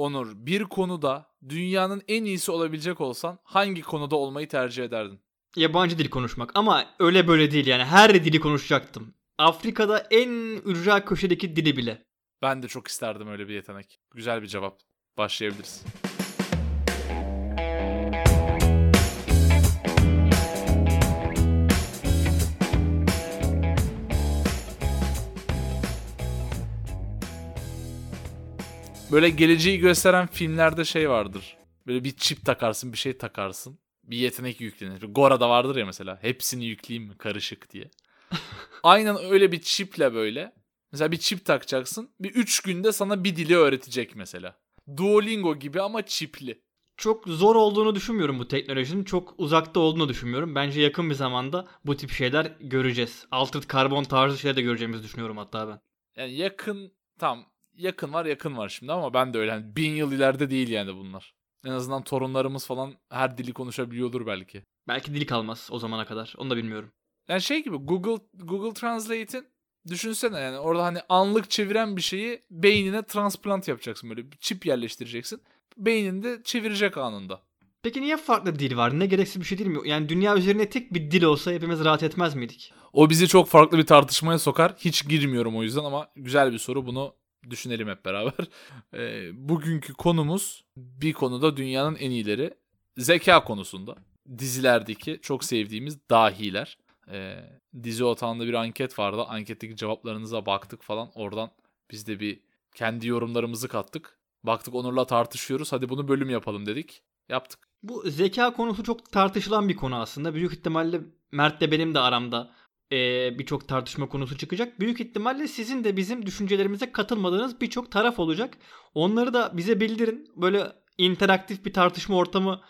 Onur, bir konuda dünyanın en iyisi olabilecek olsan hangi konuda olmayı tercih ederdin? Yabancı dil konuşmak, ama öyle böyle değil yani, her dili konuşacaktım. Afrika'da en ücra köşedeki dili bile. Ben de çok isterdim öyle bir yetenek. Güzel bir cevap. Başlayabiliriz. Böyle geleceği gösteren filmlerde şey vardır. Böyle bir çip takarsın, bir şey takarsın. Bir yetenek yüklenir. Gora'da vardır ya mesela. Hepsini yükleyeyim mi karışık diye. Aynen öyle bir çiple böyle. Mesela bir çip takacaksın. Bir 3 günde sana bir dili öğretecek mesela. Duolingo gibi ama çipli. Çok zor olduğunu düşünmüyorum bu teknolojinin. Çok uzakta olduğunu düşünmüyorum. Bence yakın bir zamanda bu tip şeyler göreceğiz. Altered Carbon tarzı şeyler de göreceğimizi düşünüyorum hatta ben. Yani yakın, tam yakın var şimdi, ama ben de öyle. Yani 1000 yıl ileride değil yani bunlar. En azından torunlarımız falan her dili konuşabiliyordur belki. Belki dil kalmaz o zamana kadar. Onu da bilmiyorum. Yani şey gibi, Google Translate'in düşünsene yani, orada hani anlık çeviren bir şeyi beynine transplant yapacaksın, böyle bir çip yerleştireceksin. Beyninde çevirecek anında. Peki niye farklı dil var? Ne gereksiz bir şey değil mi? Yani dünya üzerine tek bir dil olsa hepimiz rahat etmez miydik? O bizi çok farklı bir tartışmaya sokar. Hiç girmiyorum o yüzden, ama güzel bir soru, bunu düşünelim hep beraber. Bugünkü konumuz bir konuda dünyanın en iyileri. Zeka konusunda. Dizilerdeki çok sevdiğimiz dahiler. Dizi otağında bir anket vardı. Anketteki cevaplarınıza baktık falan. Oradan biz de bir kendi yorumlarımızı kattık. Baktık Onur'la tartışıyoruz. Hadi bunu bölüm yapalım dedik. Yaptık. Bu zeka konusu çok tartışılan bir konu aslında. Büyük ihtimalle Mert'le benim de aramda birçok tartışma konusu çıkacak. Büyük ihtimalle sizin de bizim düşüncelerimize katılmadığınız birçok taraf olacak. Onları da bize bildirin. Böyle interaktif bir tartışma ortamı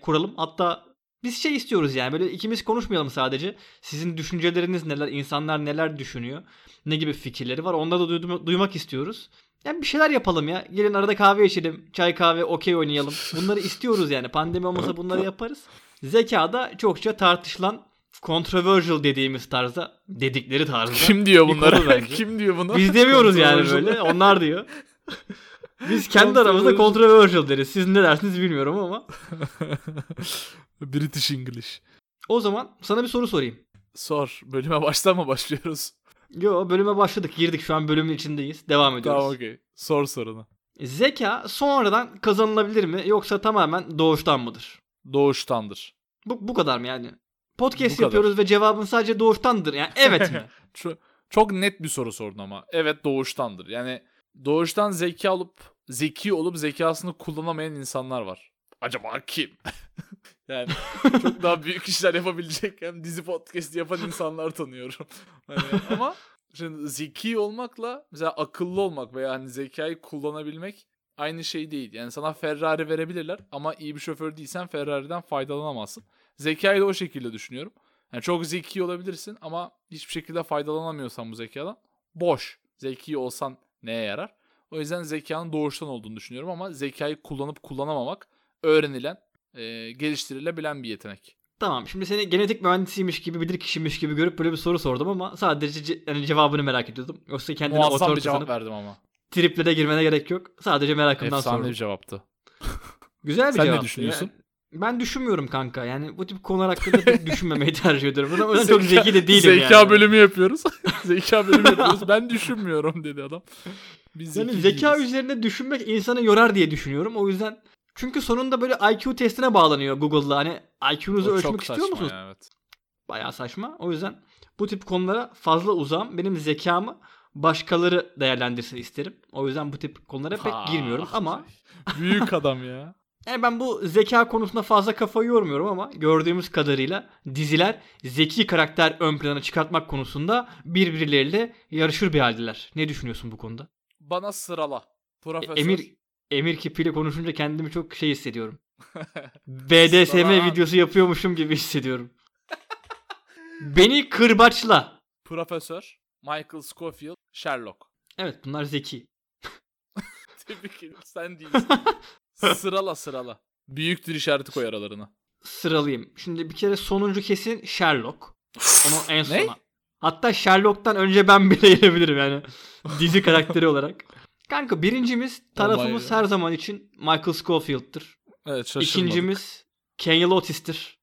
kuralım. Hatta biz şey istiyoruz yani, böyle ikimiz konuşmayalım sadece. Sizin düşünceleriniz neler, insanlar neler düşünüyor, ne gibi fikirleri var, onları da duymak istiyoruz. Yani bir şeyler yapalım ya. Gelin arada kahve içelim, çay kahve, okey oynayalım. Bunları istiyoruz yani. Pandemi olmasa bunları yaparız. Zekada çokça tartışılan, controversial dediğimiz tarzda, dedikleri tarzda. Kim diyor bunları? Kim diyor bunu? Biz demiyoruz yani böyle. Onlar diyor. Biz kendi aramızda controversial deriz. Siz ne dersiniz bilmiyorum ama. British English. O zaman sana bir soru sorayım. Sor. Bölüme başlıyoruz? Yo, bölüme başladık. Girdik. Şu an bölümün içindeyiz. Devam ediyoruz. Tamam, okey. Sor sorunu. Zeka sonradan kazanılabilir mi? Yoksa tamamen doğuştan mıdır? Doğuştandır. Bu kadar mı yani? Podcast yapıyoruz ve cevabın sadece doğuştandır. Yani evet mi? Çok net bir soru sordun ama. Evet, doğuştandır. Yani doğuştan zeki olup zekasını kullanamayan insanlar var. Acaba kim? Yani çok daha büyük işler yapabilecek, hem dizi podcast'i yapan insanlar tanıyorum. Hani ama şimdi zeki olmakla mesela akıllı olmak veya hani zekayı kullanabilmek aynı şey değil. Yani sana Ferrari verebilirler ama iyi bir şoför değilsen Ferrari'den faydalanamazsın. Zekayı da o şekilde düşünüyorum. Yani çok zeki olabilirsin ama hiçbir şekilde faydalanamıyorsan bu zekadan, boş. Zeki olsan neye yarar? O yüzden zekanın doğuştan olduğunu düşünüyorum, ama zekayı kullanıp kullanamamak öğrenilen, geliştirilebilen bir yetenek. Tamam, şimdi seni genetik mühendisiymiş gibi, bilirkişiymiş gibi görüp böyle bir soru sordum, ama sadece yani cevabını merak ediyordum. Yoksa kendine otorite bir cevap verdim ama. Triple de girmene gerek yok. Sadece merakımdan sordum. Efsane bir cevaptı. Güzel bir cevap. Sen ne düşünüyorsun? Ben düşünmüyorum kanka. Yani bu tip konular hakkında pek düşünmemeyi tercih ediyorum. O yüzden çok zeki de değilim yani. Zeka bölümü yapıyoruz. Ben düşünmüyorum dedi adam. Biz yani zeka üzerine düşünmek insanı yorar diye düşünüyorum. O yüzden, çünkü sonunda böyle IQ testine bağlanıyor Google'la. Hani IQ'nuzu ölçmek istiyor musunuz? Ya, evet. Bayağı saçma. O yüzden bu tip konulara fazla uzağım. Benim zekamı başkaları değerlendirsin isterim. O yüzden bu tip konulara pek girmiyorum ama. Büyük adam ya. Yani ben bu zeka konusunda fazla kafayı yormuyorum, ama gördüğümüz kadarıyla diziler zeki karakter ön plana çıkartmak konusunda birbirleriyle yarışır bir haldeler. Ne düşünüyorsun bu konuda? Bana sırala. Profesör. Emir kipiyle konuşunca kendimi çok şey hissediyorum. BDSM videosu yapıyormuşum gibi hissediyorum. Beni kırbaçla. Profesör, Michael Scofield, Sherlock. Evet, bunlar zeki. Tebrik ederim, sen değilsin. Sırala. Büyüktür işareti koy aralarına. Sıralayayım. Şimdi bir kere sonuncu kesin Sherlock. Onu en sona. Hatta Sherlock'tan önce ben bile gelebilirim yani. Dizi karakteri olarak. Kanka birincimiz tarafımız her zaman için Michael Scofield'tır. Evet, şaşırmadık. İkincimiz Kenny Lothist'tir.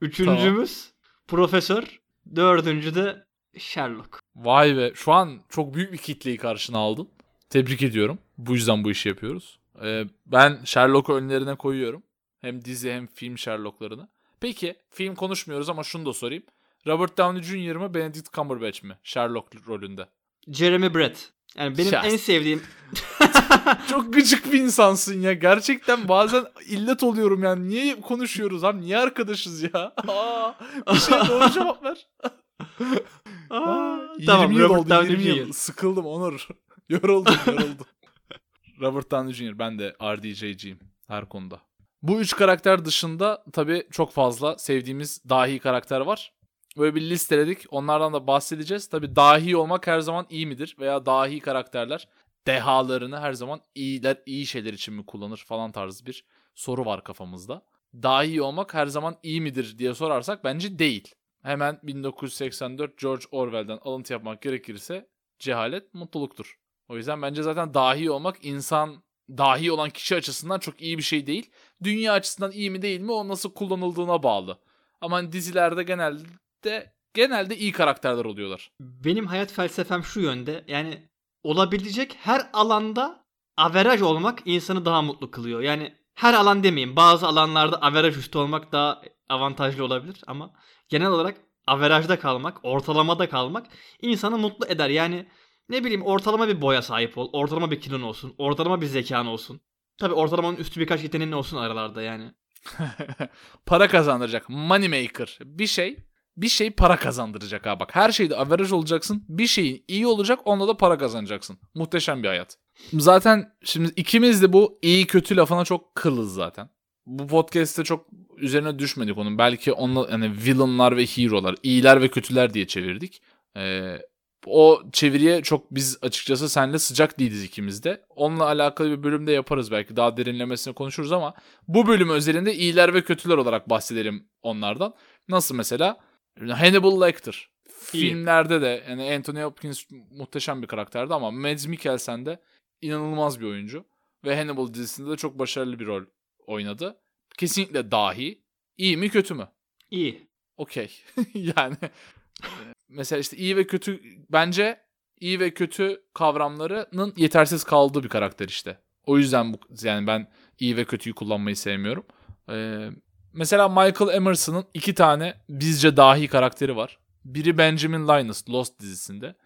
Üçüncümüz tamam. Profesör. Dördüncü de Sherlock. Vay be, şu an çok büyük bir kitleyi karşına aldın. Tebrik ediyorum. Bu yüzden bu işi yapıyoruz. Ben Sherlock'u önlerine koyuyorum. Hem dizi hem film Sherlock'larını. Peki film konuşmuyoruz ama şunu da sorayım. Robert Downey Jr. mı Benedict Cumberbatch mi Sherlock rolünde? Jeremy Brett. Yani benim en sevdiğim... Çok gıcık bir insansın ya. Gerçekten bazen illet oluyorum yani. Niye konuşuyoruz abi? Niye arkadaşız ya? Bir şey doğru cevap ver. 20 tamam, yıl oldu, 20 yıl. Sıkıldım Onur. Yoruldum. Robert Downey Jr. Ben de RDJ'ciyim her konuda. Bu üç karakter dışında tabii çok fazla sevdiğimiz dahi karakter var. Böyle bir listeledik. Onlardan da bahsedeceğiz. Tabii dahi olmak her zaman iyi midir? Veya dahi karakterler dehalarını her zaman iyi şeyler için mi kullanır falan tarzı bir soru var kafamızda. Dahi olmak her zaman iyi midir diye sorarsak bence değil. Hemen 1984 George Orwell'den alıntı yapmak gerekirse cehalet mutluluktur. O yüzden bence zaten dahi olmak insan, dahi olan kişi açısından çok iyi bir şey değil. Dünya açısından iyi mi değil mi o nasıl kullanıldığına bağlı. Ama dizilerde genelde iyi karakterler oluyorlar. Benim hayat felsefem şu yönde. Yani olabilecek her alanda averaj olmak insanı daha mutlu kılıyor. Yani her alan demeyeyim. Bazı alanlarda averaj üstü olmak daha avantajlı olabilir ama genel olarak averajda kalmak, ortalamada kalmak insanı mutlu eder. Yani ne bileyim ortalama bir boya sahip ol, ortalama bir kilon olsun, ortalama bir zekan olsun. Tabii ortalamanın üstü birkaç yeteneğin olsun aralarda yani. Para kazandıracak. Money maker. Bir şey para kazandıracak ha bak. Her şeyde averaj olacaksın. Bir şeyin iyi olacak, onunla da para kazanacaksın. Muhteşem bir hayat. Zaten şimdi ikimiz de bu iyi kötü lafına çok kılız zaten. Bu podcast'te çok üzerine düşmedik onun. Belki onunla yani villainlar ve hero'lar, iyiler ve kötüler diye çevirdik. O çeviriye çok biz açıkçası seninle sıcak değiliz ikimiz de. Onunla alakalı bir bölümde yaparız belki. Daha derinlemesine konuşuruz ama bu bölüm özelinde iyiler ve kötüler olarak bahsedelim onlardan. Nasıl mesela? Hannibal Lecter. İyi. Filmlerde de yani Anthony Hopkins muhteşem bir karakterdi ama Mads Mikkelsen de inanılmaz bir oyuncu. Ve Hannibal dizisinde de çok başarılı bir rol oynadı. Kesinlikle dahi. İyi mi kötü mü? İyi. Okey. Yani... Mesela işte iyi ve kötü, bence iyi ve kötü kavramlarının yetersiz kaldığı bir karakter işte. O yüzden yani ben iyi ve kötüyü kullanmayı sevmiyorum. Mesela Michael Emerson'ın 2 tane bizce dahi karakteri var. Biri Benjamin Linus Lost dizisinde.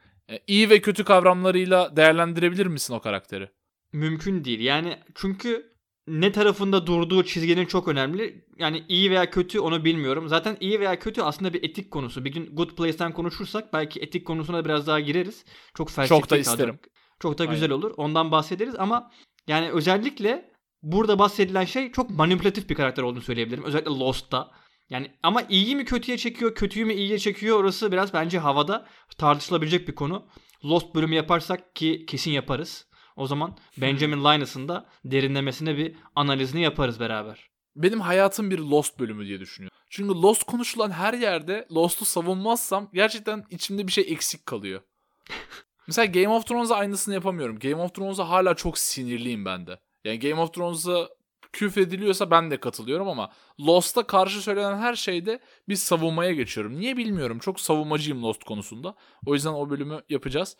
İyi ve kötü kavramlarıyla değerlendirebilir misin o karakteri? Mümkün değil. Yani çünkü ne tarafında durduğu çizginin çok önemli. Yani iyi veya kötü onu bilmiyorum. Zaten iyi veya kötü aslında bir etik konusu. Bir gün Good Place'ten konuşursak belki etik konusuna biraz daha gireriz. Çok felsefi. Çok da isterim. Çok da güzel olur. Ondan bahsederiz ama yani özellikle burada bahsedilen şey çok manipülatif bir karakter olduğunu söyleyebilirim. Özellikle Lost'ta. Yani ama iyi mi kötüye çekiyor, kötüyü mü iyiye çekiyor orası biraz bence havada tartışılabilecek bir konu. Lost bölümü yaparsak ki kesin yaparız. O zaman Benjamin Linus'ın da derinlemesine bir analizini yaparız beraber. Benim hayatım bir Lost bölümü diye düşünüyorum. Çünkü Lost konuşulan her yerde Lost'u savunmazsam gerçekten içimde bir şey eksik kalıyor. Mesela Game of Thrones'a aynısını yapamıyorum. Game of Thrones'a hala çok sinirliyim ben de. Yani Game of Thrones'a küfrediliyorsa ben de katılıyorum ama Lost'a karşı söylenen her şeyde bir savunmaya geçiyorum. Niye bilmiyorum. Çok savunmacıyım Lost konusunda. O yüzden o bölümü yapacağız.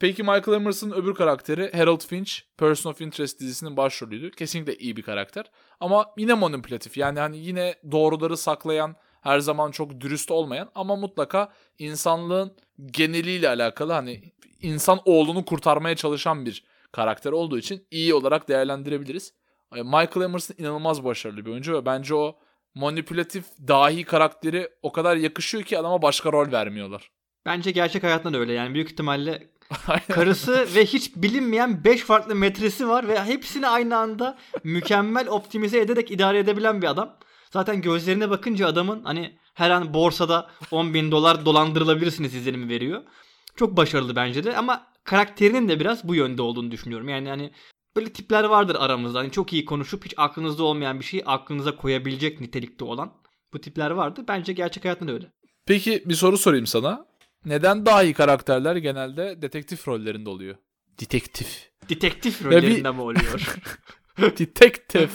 Peki Michael Emerson'ın öbür karakteri Harold Finch, Person of Interest dizisinin başrolüydü. Kesinlikle iyi bir karakter. Ama yine manipülatif. Yani hani yine doğruları saklayan, her zaman çok dürüst olmayan ama mutlaka insanlığın geneliyle alakalı hani insan oğlunu kurtarmaya çalışan bir karakter olduğu için iyi olarak değerlendirebiliriz. Michael Emerson inanılmaz başarılı bir oyuncu ve bence o manipülatif dahi karakteri o kadar yakışıyor ki adama başka rol vermiyorlar. Bence gerçek hayatında da öyle yani büyük ihtimalle karısı ve hiç bilinmeyen 5 farklı metresi var ve hepsini aynı anda mükemmel optimize ederek idare edebilen bir adam. Zaten gözlerine bakınca adamın hani her an borsada $10,000 dolandırılabilirsiniz izlenimi veriyor. Çok başarılı bence de ama karakterinin de biraz bu yönde olduğunu düşünüyorum. Yani hani böyle tipler vardır aramızda. Hani çok iyi konuşup hiç aklınızda olmayan bir şeyi aklınıza koyabilecek nitelikte olan bu tipler vardı. Bence gerçek hayatında öyle. Peki bir soru sorayım sana. Neden daha iyi karakterler genelde detektif rollerinde oluyor? Detektif. Detektif rollerinden mi oluyor? Detektif.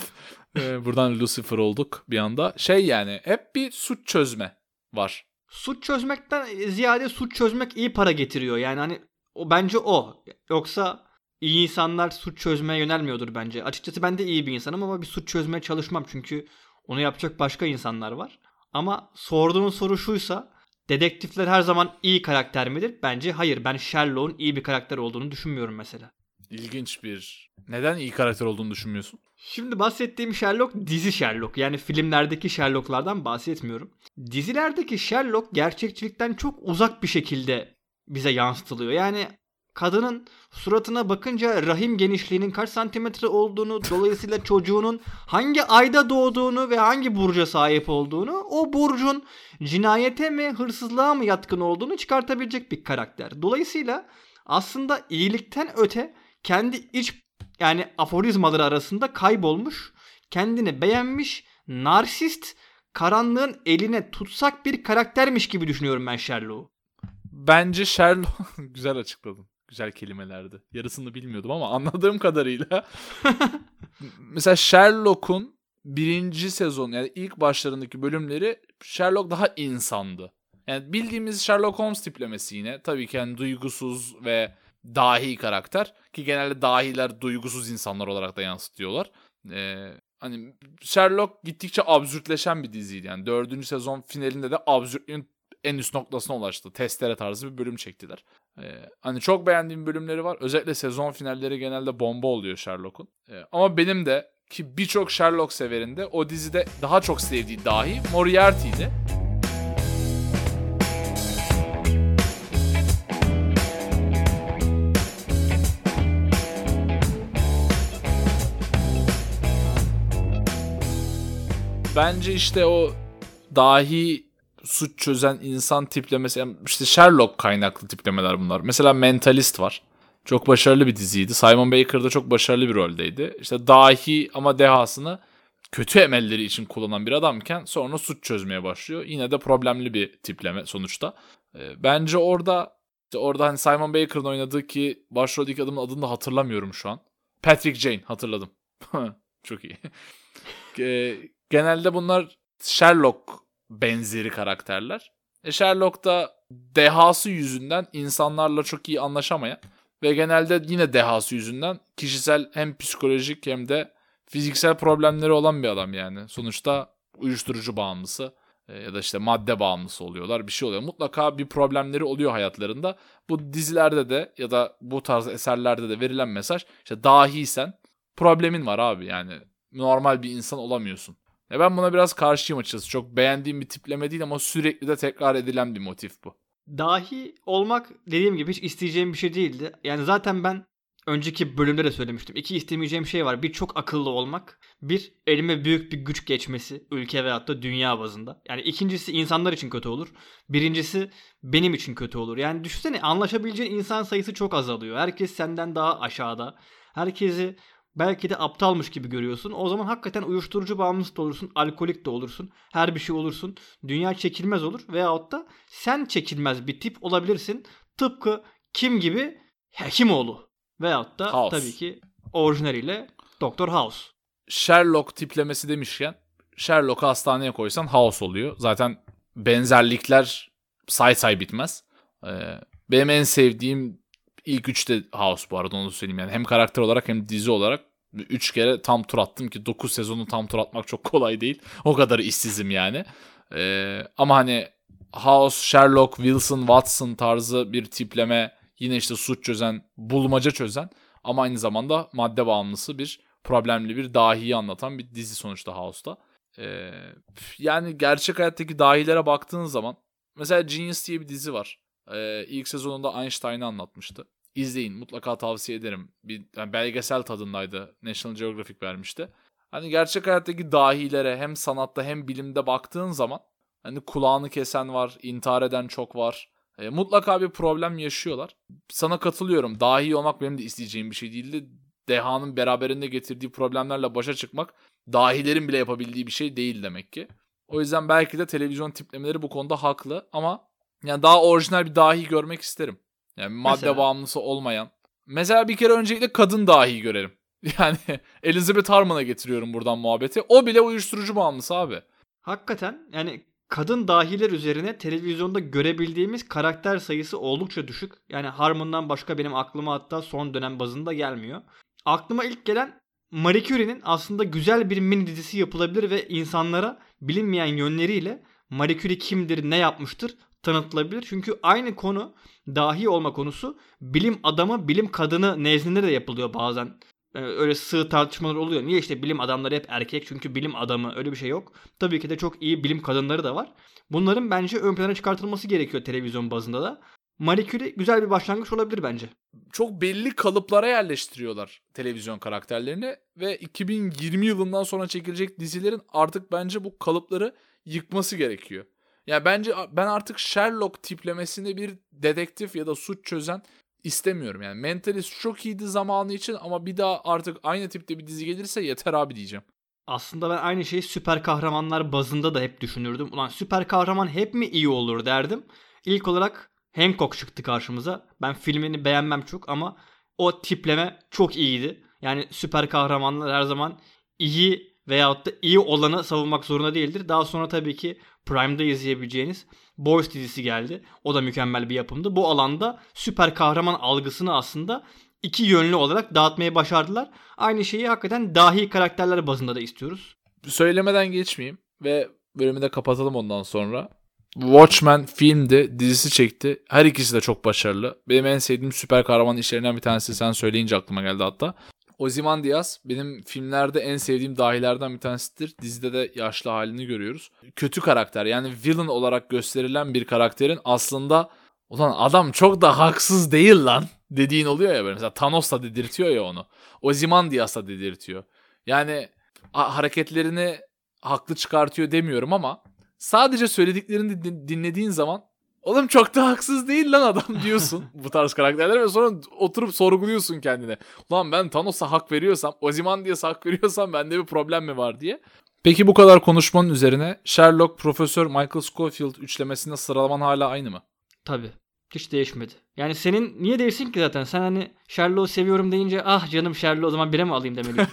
Buradan Lucifer olduk bir anda. Şey yani hep bir suç çözme var. Suç çözmekten ziyade suç çözmek iyi para getiriyor. Yani hani o bence o. Yoksa iyi insanlar suç çözmeye yönelmiyordur bence. Açıkçası ben de iyi bir insanım ama bir suç çözmeye çalışmam. Çünkü onu yapacak başka insanlar var. Ama sorduğun soru şuysa, dedektifler her zaman iyi karakter midir? Bence hayır. Ben Sherlock'un iyi bir karakter olduğunu düşünmüyorum mesela. İlginç bir... Neden iyi karakter olduğunu düşünmüyorsun? Şimdi bahsettiğim Sherlock dizi Sherlock. Yani filmlerdeki Sherlock'lardan bahsetmiyorum. Dizilerdeki Sherlock gerçekçilikten çok uzak bir şekilde bize yansıtılıyor. Yani kadının suratına bakınca rahim genişliğinin kaç santimetre olduğunu, dolayısıyla çocuğunun hangi ayda doğduğunu ve hangi burca sahip olduğunu, o burcun cinayete mi, hırsızlığa mı yatkın olduğunu çıkartabilecek bir karakter. Dolayısıyla aslında iyilikten öte kendi iç, yani aforizmaları arasında kaybolmuş, kendini beğenmiş, narsist, karanlığın eline tutsak bir karaktermiş gibi düşünüyorum ben Sherlock'u. Bence Sherlock... Güzel açıkladın. Güzel kelimelerdi. Yarısını bilmiyordum ama anladığım kadarıyla. Mesela Sherlock'un birinci sezon, yani ilk başlarındaki bölümleri Sherlock daha insandı. Yani bildiğimiz Sherlock Holmes tiplemesi yine. Tabii ki yani duygusuz ve dahi karakter. Ki genelde dahiler duygusuz insanlar olarak da yansıtıyorlar. Hani Sherlock gittikçe absürtleşen bir diziydi. Yani 4. sezon finalinde de absürtlüğün en üst noktasına ulaştı. Testere tarzı bir bölüm çektiler. Hani çok beğendiğim bölümleri var. Özellikle sezon finalleri genelde bomba oluyor Sherlock'un. Ama benim de ki birçok Sherlock severinde o dizide daha çok sevdiği dahi Moriarty'ydi. Bence işte o dahi suç çözen insan tiplemesi, yani işte Sherlock kaynaklı tiplemeler bunlar. Mesela Mentalist var. Çok başarılı bir diziydi. Simon Baker da çok başarılı bir roldeydi. İşte dahi ama dehasını kötü emelleri için kullanan bir adamken sonra suç çözmeye başlıyor. Yine de problemli bir tipleme sonuçta. Bence orada hani Simon Baker'ın oynadığı, ki başroldeki adamın adını da hatırlamıyorum şu an. Patrick Jane, hatırladım. Çok iyi. Genelde bunlar Sherlock benzeri karakterler. Sherlock da dehası yüzünden insanlarla çok iyi anlaşamayan ve genelde yine dehası yüzünden kişisel hem psikolojik hem de fiziksel problemleri olan bir adam yani. Sonuçta uyuşturucu bağımlısı ya da işte madde bağımlısı oluyorlar, bir şey oluyor. Mutlaka bir problemleri oluyor hayatlarında. Bu dizilerde de ya da bu tarz eserlerde de verilen mesaj işte dahiysen problemin var abi, yani normal bir insan olamıyorsun. Ben buna biraz karşıyım açıkçası. Çok beğendiğim bir tipleme değil ama sürekli de tekrar edilen bir motif bu. Dahi olmak dediğim gibi hiç isteyeceğim bir şey değildi. Yani zaten ben önceki bölümde de söylemiştim. 2 istemeyeceğim şey var. Bir, çok akıllı olmak. 1, elime büyük bir güç geçmesi. Ülke veyahut da dünya bazında. Yani 2'ncisi insanlar için kötü olur. 1'incisi benim için kötü olur. Yani düşünsene, anlaşabileceğin insan sayısı çok azalıyor. Herkes senden daha aşağıda. Herkesi... Belki de aptalmış gibi görüyorsun. O zaman hakikaten uyuşturucu bağımlısı da olursun, alkolik de olursun, her bir şey olursun. Dünya çekilmez olur veyahut da sen çekilmez bir tip olabilirsin. Tıpkı kim gibi? Hekimoğlu veyahut da House. Tabii ki orijinaliyle Dr. House. Sherlock tiplemesi demişken, Sherlock'u hastaneye koysan House oluyor. Zaten benzerlikler say bitmez. Benim en sevdiğim İlk 3'te House, bu arada onu söyleyeyim. Yani hem karakter olarak hem dizi olarak 3 kere tam tur attım ki 9 sezonu tam tur atmak çok kolay değil. O kadar işsizim yani. Ama hani House, Sherlock, Wilson, Watson tarzı bir tipleme, yine işte suç çözen, bulmaca çözen ama aynı zamanda madde bağımlısı, bir problemli bir dahiyi anlatan bir dizi sonuçta House'da. Yani gerçek hayattaki dahilere baktığınız zaman mesela Genius diye bir dizi var. İlk sezonunda Einstein'ı anlatmıştı. İzleyin, mutlaka tavsiye ederim. Bir yani belgesel tadındaydı. National Geographic vermişti. Hani gerçek hayattaki dahilere hem sanatta hem bilimde baktığın zaman hani kulağını kesen var, intihar eden çok var. Mutlaka bir problem yaşıyorlar. Sana katılıyorum. Dahi olmak benim de isteyeceğim bir şey değildi. Dehanın beraberinde getirdiği problemlerle başa çıkmak dahilerin bile yapabildiği bir şey değil demek ki. O yüzden belki de televizyon tiplemeleri bu konuda haklı ama yani daha orijinal bir dahi görmek isterim. Yani madde bağımlısı olmayan, Mesela bir kere öncelikle kadın dahi görelim. Yani Elizabeth Harmon'a getiriyorum buradan muhabbeti. O bile uyuşturucu bağımlısı abi. Hakikaten yani kadın dahiler üzerine televizyonda görebildiğimiz karakter sayısı oldukça düşük. Yani Harmon'dan başka benim aklıma hatta son dönem bazında gelmiyor. Aklıma ilk gelen Marie Curie'nin aslında güzel bir mini dizisi yapılabilir ve insanlara bilinmeyen yönleriyle Marie Curie kimdir, ne yapmıştır tanıtılabilir. Çünkü aynı konu, dahi olma konusu, bilim adamı, bilim kadını nezdinde de yapılıyor bazen. Yani öyle sığ tartışmalar oluyor. Niye işte bilim adamları hep erkek? Çünkü bilim adamı, öyle bir şey yok. Tabii ki de çok iyi bilim kadınları da var. Bunların bence ön plana çıkartılması gerekiyor televizyon bazında da. Marie Curie güzel bir başlangıç olabilir bence. Çok belli kalıplara yerleştiriyorlar televizyon karakterlerini ve 2020 yılından sonra çekilecek dizilerin artık bence bu kalıpları yıkması gerekiyor. Yani bence ben artık Sherlock tiplemesinde bir dedektif ya da suç çözen istemiyorum. Yani Mentalist çok iyiydi zamanı için ama bir daha artık aynı tipte bir dizi gelirse yeter abi diyeceğim. Aslında ben aynı şeyi süper kahramanlar bazında da hep düşünürdüm. Ulan süper kahraman hep mi iyi olur derdim. İlk olarak Hancock çıktı karşımıza. Ben filmini beğenmem çok ama o tipleme çok iyiydi. Yani süper kahramanlar her zaman iyi veyahut da iyi olanı savunmak zorunda değildir. Daha sonra tabii ki Prime'da izleyebileceğiniz Boys dizisi geldi. O da mükemmel bir yapımdı. Bu alanda süper kahraman algısını aslında iki yönlü olarak dağıtmayı başardılar. Aynı şeyi hakikaten dahi karakterler bazında da istiyoruz. Söylemeden geçmeyeyim ve bölümü de kapatalım ondan sonra. Watchmen filmdi, dizisi çekti. Her ikisi de çok başarılı. Benim en sevdiğim süper kahraman işlerinden bir tanesi, sen söyleyince aklıma geldi hatta. Ozymandias benim filmlerde en sevdiğim dahilerden bir tanesidir. Dizide de yaşlı halini görüyoruz. Kötü karakter, yani villain olarak gösterilen bir karakterin aslında ulan adam çok da haksız değil lan dediğin oluyor ya böyle. Mesela Thanos da dedirtiyor ya onu. Ozymandias da dedirtiyor. Yani hareketlerini haklı çıkartıyor demiyorum ama sadece söylediklerini dinlediğin zaman oğlum çok da haksız değil lan adam diyorsun bu tarz karakterlere ve sonra oturup sorguluyorsun kendine. Ulan ben Thanos'a hak veriyorsam, Ozymandias'a hak veriyorsam bende bir problem mi var diye. Peki bu kadar konuşmanın üzerine Sherlock, Profesör, Michael Scofield üçlemesinde sıralaman hala aynı mı? Tabii. Hiç değişmedi. Yani senin niye değilsin ki zaten? Sen hani Sherlock'u seviyorum deyince ah canım Sherlock o zaman bire mi alayım demeliyim?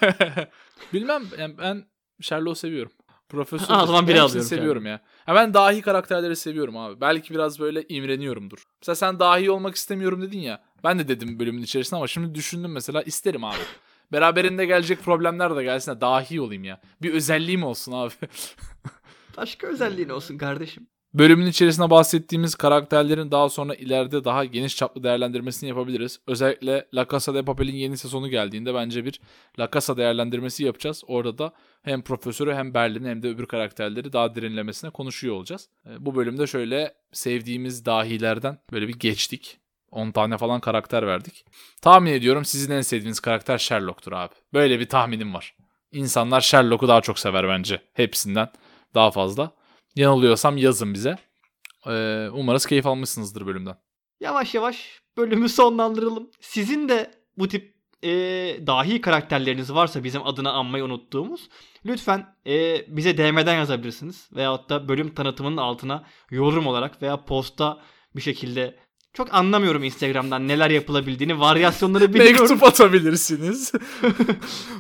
Bilmem yani ben Sherlock'u seviyorum. Profesör o zaman biri alıyorum. Seviyorum yani. Ya. Ben dahi karakterleri seviyorum abi. Belki biraz böyle imreniyorumdur. Mesela sen dahi olmak istemiyorum dedin ya. Ben de dedim bölümün içerisinde ama şimdi düşündüm mesela isterim abi. Beraberinde gelecek problemler de gelsin de dahi olayım ya. Bir özelliğim olsun abi. Başka özelliğin olsun kardeşim. Bölümün içerisinde bahsettiğimiz karakterlerin daha sonra ileride daha geniş çaplı değerlendirmesini yapabiliriz. Özellikle La Casa de Papel'in yeni sezonu geldiğinde bence bir La Casa değerlendirmesi yapacağız. Orada da hem Profesörü hem Berlin'i hem de öbür karakterleri daha derinlemesine konuşuyor olacağız. Bu bölümde şöyle sevdiğimiz dahilerden böyle bir geçtik. 10 tane falan karakter verdik. Tahmin ediyorum sizin en sevdiğiniz karakter Sherlock'tur abi. Böyle bir tahminim var. İnsanlar Sherlock'u daha çok sever bence. Hepsinden daha fazla. Yanılıyorsam yazın bize. Umarız keyif almışsınızdır bölümden. Yavaş yavaş bölümü sonlandıralım. Sizin de bu tip dahi karakterleriniz varsa bizim adına anmayı unuttuğumuz, lütfen bize DM'den yazabilirsiniz. Veyahut da bölüm tanıtımının altına yorum olarak veya posta bir şekilde. Çok anlamıyorum Instagram'dan neler yapılabildiğini, varyasyonları biliyorum. Mektup atabilirsiniz.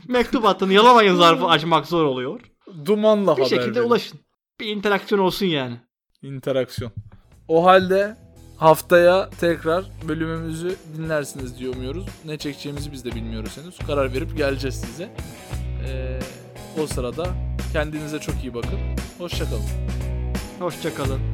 Mektup atın, yalamayın zarfı açmak zor oluyor. Dumanla bir haber şekilde verin. Ulaşın. Bir interaksiyon olsun yani. İnteraksiyon. O halde haftaya tekrar bölümümüzü dinlersiniz diye umuyoruz. Ne çekeceğimizi biz de bilmiyoruz henüz. Karar verip geleceğiz size. O sırada kendinize çok iyi bakın. Hoşça kalın. Hoşça kalın.